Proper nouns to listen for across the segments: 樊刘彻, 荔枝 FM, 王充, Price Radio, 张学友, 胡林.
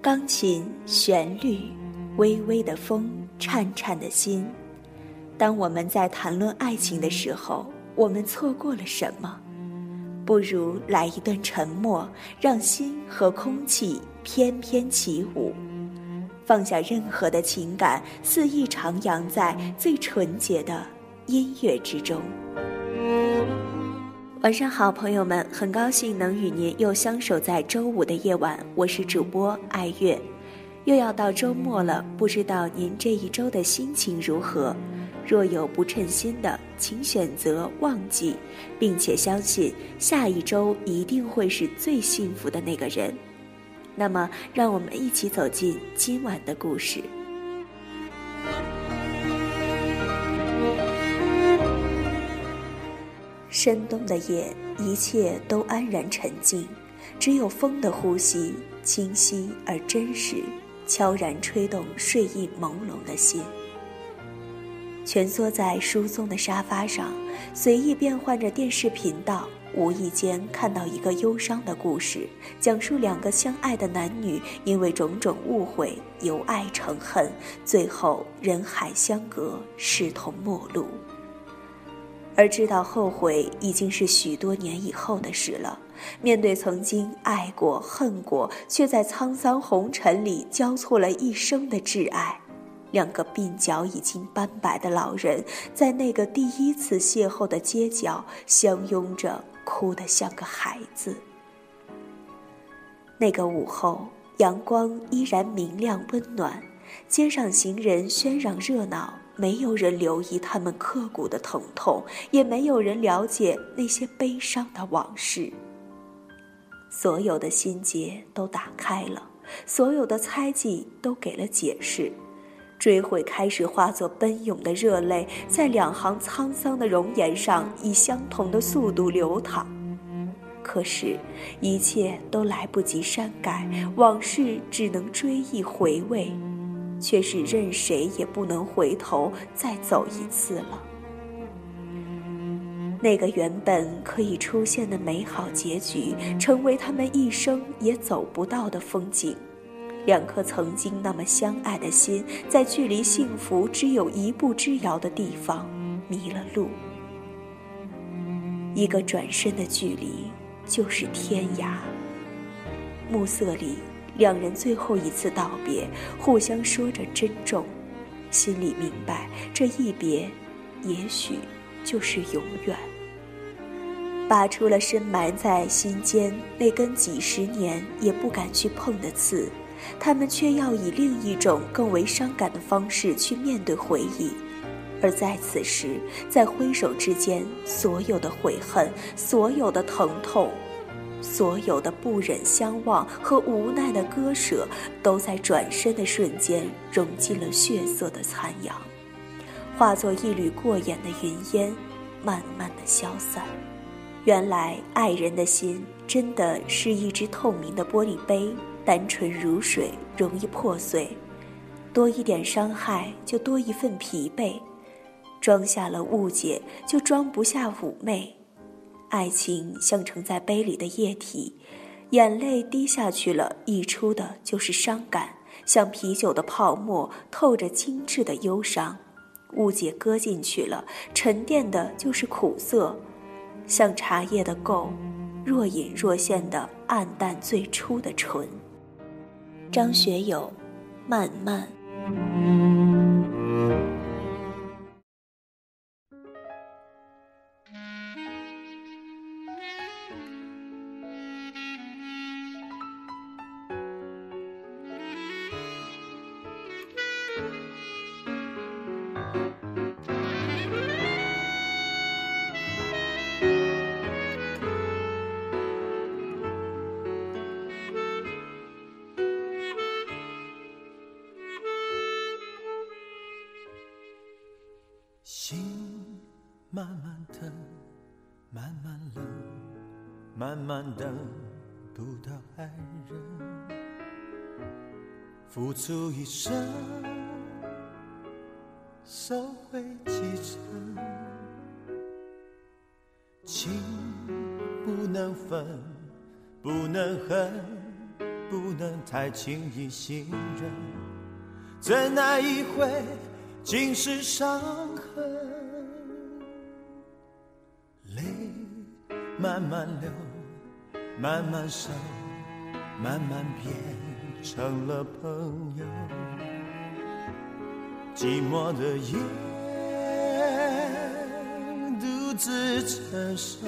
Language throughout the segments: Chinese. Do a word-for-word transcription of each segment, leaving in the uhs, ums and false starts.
钢琴旋律，微微的风，颤颤的心。当我们在谈论爱情的时候，我们错过了什么？不如来一段沉默，让心和空气翩翩起舞，放下任何的情感，肆意徜徉在最纯洁的音乐之中。晚上好，朋友们，很高兴能与您又相守在周五的夜晚，我是主播爱月。又要到周末了，不知道您这一周的心情如何？若有不称心的，请选择忘记，并且相信下一周一定会是最幸福的那个人。那么，让我们一起走进今晚的故事。深冬的夜，一切都安然沉静，只有风的呼吸清晰而真实，悄然吹动睡意朦胧的心。蜷缩在疏松的沙发上，随意变换着电视频道，无意间看到一个忧伤的故事，讲述两个相爱的男女因为种种误会，由爱成恨，最后人海相隔，势同陌路。而知道后悔已经是许多年以后的事了，面对曾经爱过恨过却在沧桑红尘里交错了一生的挚爱，两个鬓角已经斑白的老人，在那个第一次邂逅的街角相拥着，哭得像个孩子。那个午后，阳光依然明亮温暖，街上行人喧嚷热闹，没有人留意他们刻骨的疼痛，也没有人了解那些悲伤的往事。所有的心结都打开了，所有的猜忌都给了解释。追悔开始化作奔涌的热泪，在两行沧桑的容颜上以相同的速度流淌。可是，一切都来不及删改，往事只能追忆回味。却是任谁也不能回头再走一次了。那个原本可以出现的美好结局，成为他们一生也走不到的风景。两颗曾经那么相爱的心，在距离幸福只有一步之遥的地方迷了路。一个转身的距离，就是天涯。暮色里，两人最后一次道别，互相说着珍重，心里明白这一别也许就是永远。拔出了深埋在心间那根几十年也不敢去碰的刺，他们却要以另一种更为伤感的方式去面对回忆。而在此时，在挥手之间，所有的悔恨，所有的疼痛，所有的不忍相望和无奈的割舍，都在转身的瞬间融进了血色的残阳，化作一缕过眼的云烟，慢慢的消散。原来爱人的心真的是一只透明的玻璃杯，单纯如水，容易破碎，多一点伤害就多一份疲惫，装下了误解就装不下妩媚。爱情像盛在杯里的液体，眼泪滴下去了，溢出的就是伤感，像啤酒的泡沫，透着精致的忧伤。误解搁进去了，沉淀的就是苦涩，像茶叶的垢，若隐若现的暗淡最初的纯。张学友，慢慢。心慢慢疼，慢慢冷，慢慢等不到爱人，付出一生，收回几成。情不能分，不能恨，不能太轻易信任，怎奈一回竟是伤痕，泪慢慢流，慢慢收，慢慢变成了朋友。寂寞的夜独自承受，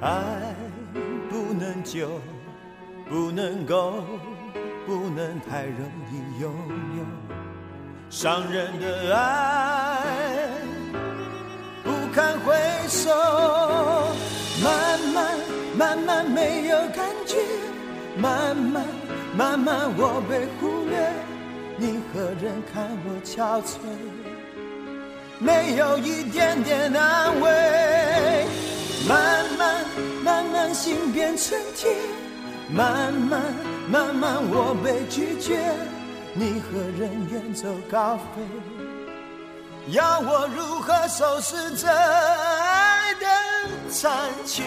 爱不能久，不能够，不能太容易拥有。伤人的爱不堪回首，慢慢慢慢没有感觉，慢慢慢慢我被忽略，你何人看我憔悴，没有一点点安慰。慢慢慢慢心变成铁，慢慢慢慢我被拒绝，你何人远走高飞，要我如何收拾这爱的残缺。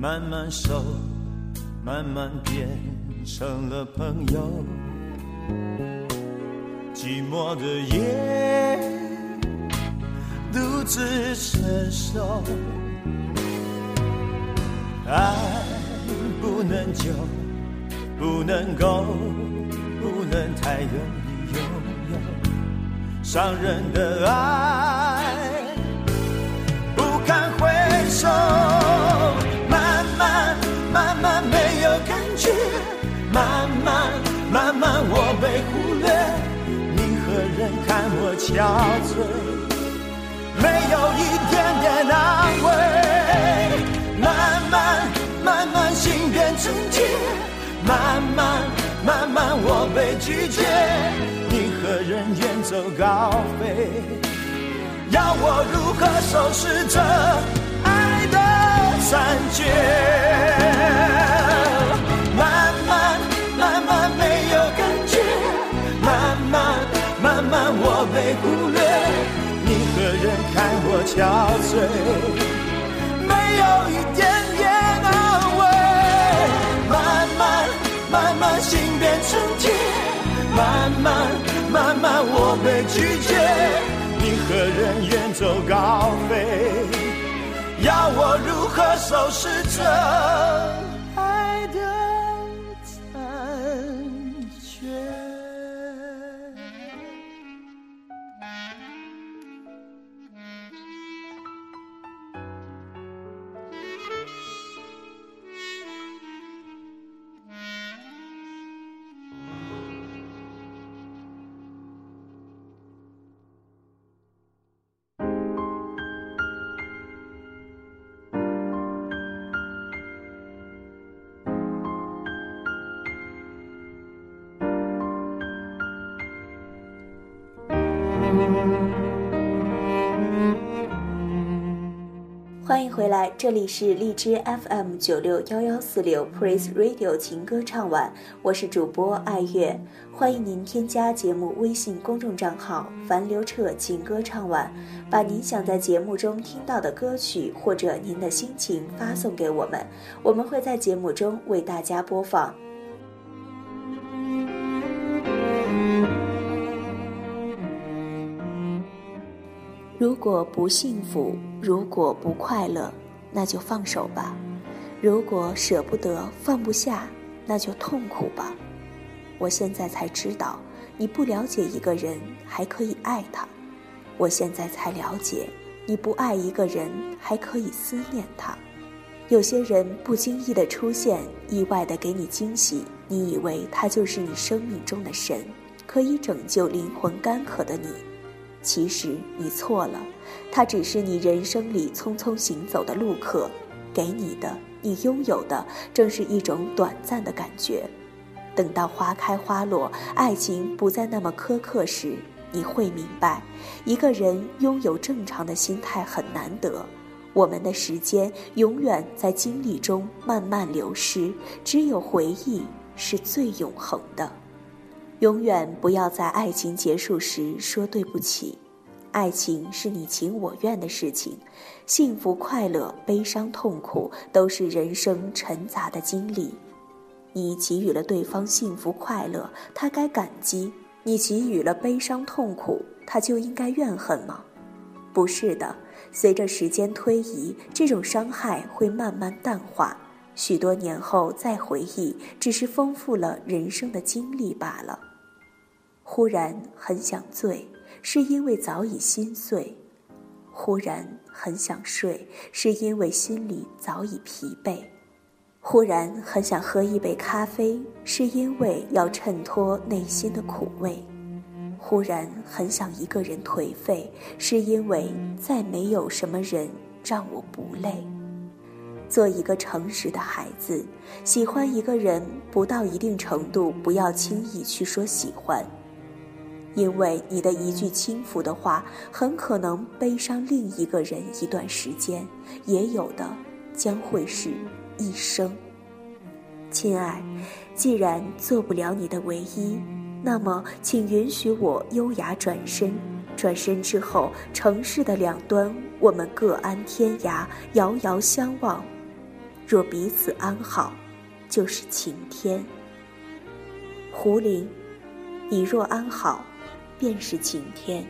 慢慢收，慢慢变成了朋友。寂寞的夜独自承受，爱不能久，不能够，不能太容易拥有。伤人的爱不堪回首，慢慢没有感觉，慢慢慢慢我被忽略，你何人看我憔悴，没有一点点安慰。慢慢慢慢心变成铁，慢慢慢慢我被拒绝，你何人远走高飞，要我如何收拾这爱的残缺。我被忽略，你何人看我憔悴，没有一点点安慰。慢慢慢慢心变成铁，慢慢慢慢我被拒绝，你何人远走高飞，要我如何收拾这欢迎回来，这里是荔枝 F M 九六幺幺四六 Price Radio 情歌唱晚，我是主播爱月，欢迎您添加节目微信公众账号“樊刘彻情歌唱晚”，把您想在节目中听到的歌曲或者您的心情发送给我们，我们会在节目中为大家播放。如果不幸福，如果不快乐，那就放手吧；如果舍不得，放不下，那就痛苦吧。我现在才知道，你不了解一个人，还可以爱他；我现在才了解，你不爱一个人，还可以思念他。有些人不经意的出现，意外的给你惊喜，你以为他就是你生命中的神，可以拯救灵魂干渴的你。其实你错了，它只是你人生里匆匆行走的路客，给你的你拥有的正是一种短暂的感觉。等到花开花落，爱情不再那么苛刻时，你会明白，一个人拥有正常的心态很难得。我们的时间永远在经历中慢慢流失，只有回忆是最永恒的。永远不要在爱情结束时说对不起，爱情是你情我愿的事情，幸福快乐悲伤痛苦都是人生沉杂的经历。你给予了对方幸福快乐，他该感激；你给予了悲伤痛苦，他就应该怨恨吗？不是的，随着时间推移，这种伤害会慢慢淡化，许多年后再回忆，只是丰富了人生的经历罢了。忽然很想醉，是因为早已心碎；忽然很想睡，是因为心里早已疲惫；忽然很想喝一杯咖啡，是因为要衬托内心的苦味。忽然很想一个人颓废，是因为再没有什么人让我不累。做一个诚实的孩子，喜欢一个人不到一定程度，不要轻易去说喜欢，因为你的一句轻浮的话，很可能悲伤另一个人一段时间，也有的将会是一生。亲爱，既然做不了你的唯一，那么请允许我优雅转身，转身之后，城市的两端我们各安天涯，遥遥相望。若彼此安好，就是晴天。胡林，你若安好，便是晴天。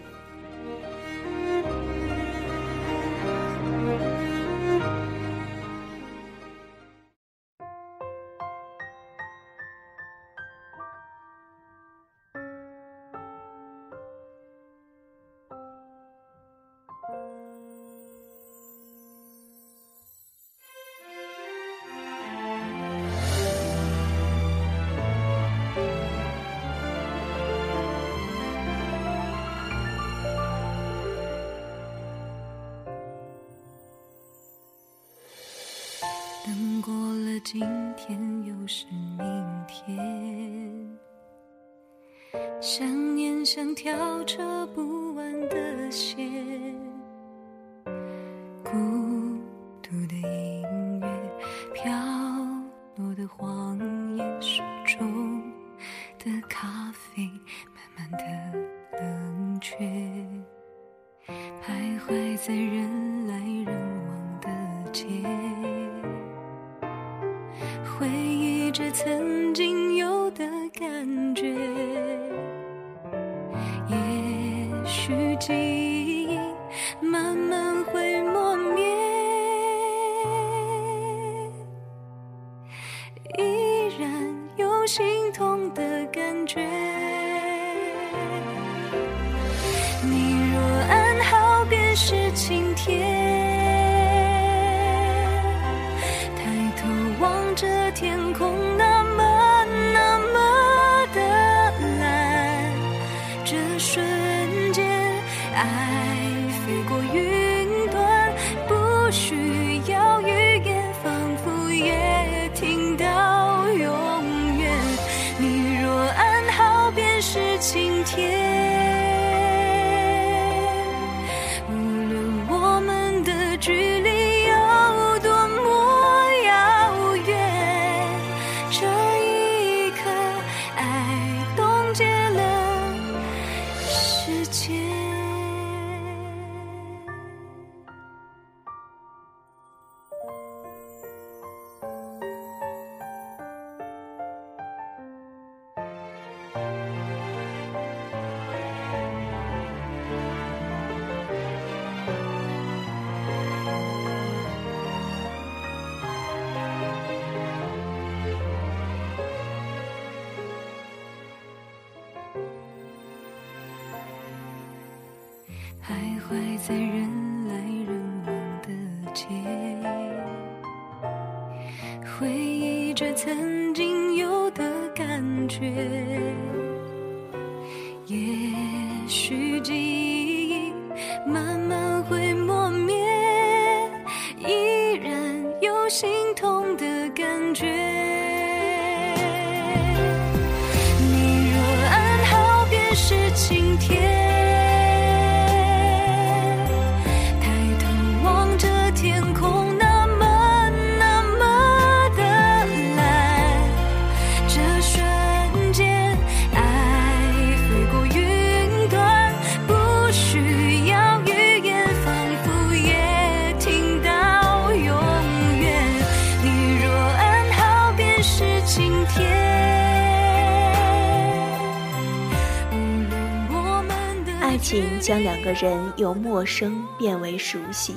等过了今天又是明天，想念像跳着不完的弦，孤独的音乐，飘落的谎言，手中的咖啡慢慢的冷却，徘徊在人来人往的街，回忆着曾经有的感觉，也许记忆慢慢会磨灭，依然有心痛的感觉。你若安好，便是晴天。这天空那么那么的蓝，这瞬间爱飞过云端，不需要语言，仿佛也听到永远。你若安好，便是晴天。无论我们的距离徘徊在人来人往的街，回忆着曾经有的感觉，慢慢会磨灭，依然有心痛的感觉。你若安好便是晴天，爱情将两个人由陌生变为熟悉，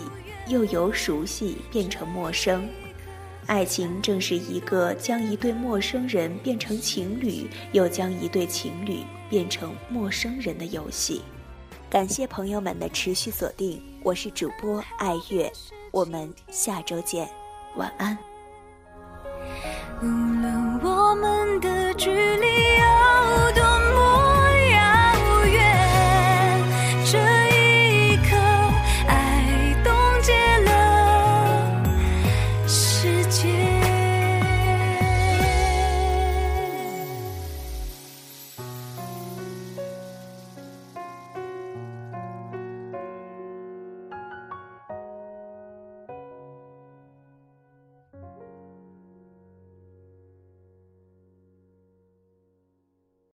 又由熟悉变成陌生。爱情正是一个将一对陌生人变成情侣，又将一对情侣变成陌生人的游戏。感谢朋友们的持续锁定，我是主播爱月，我们下周见，晚安。无论我们的距离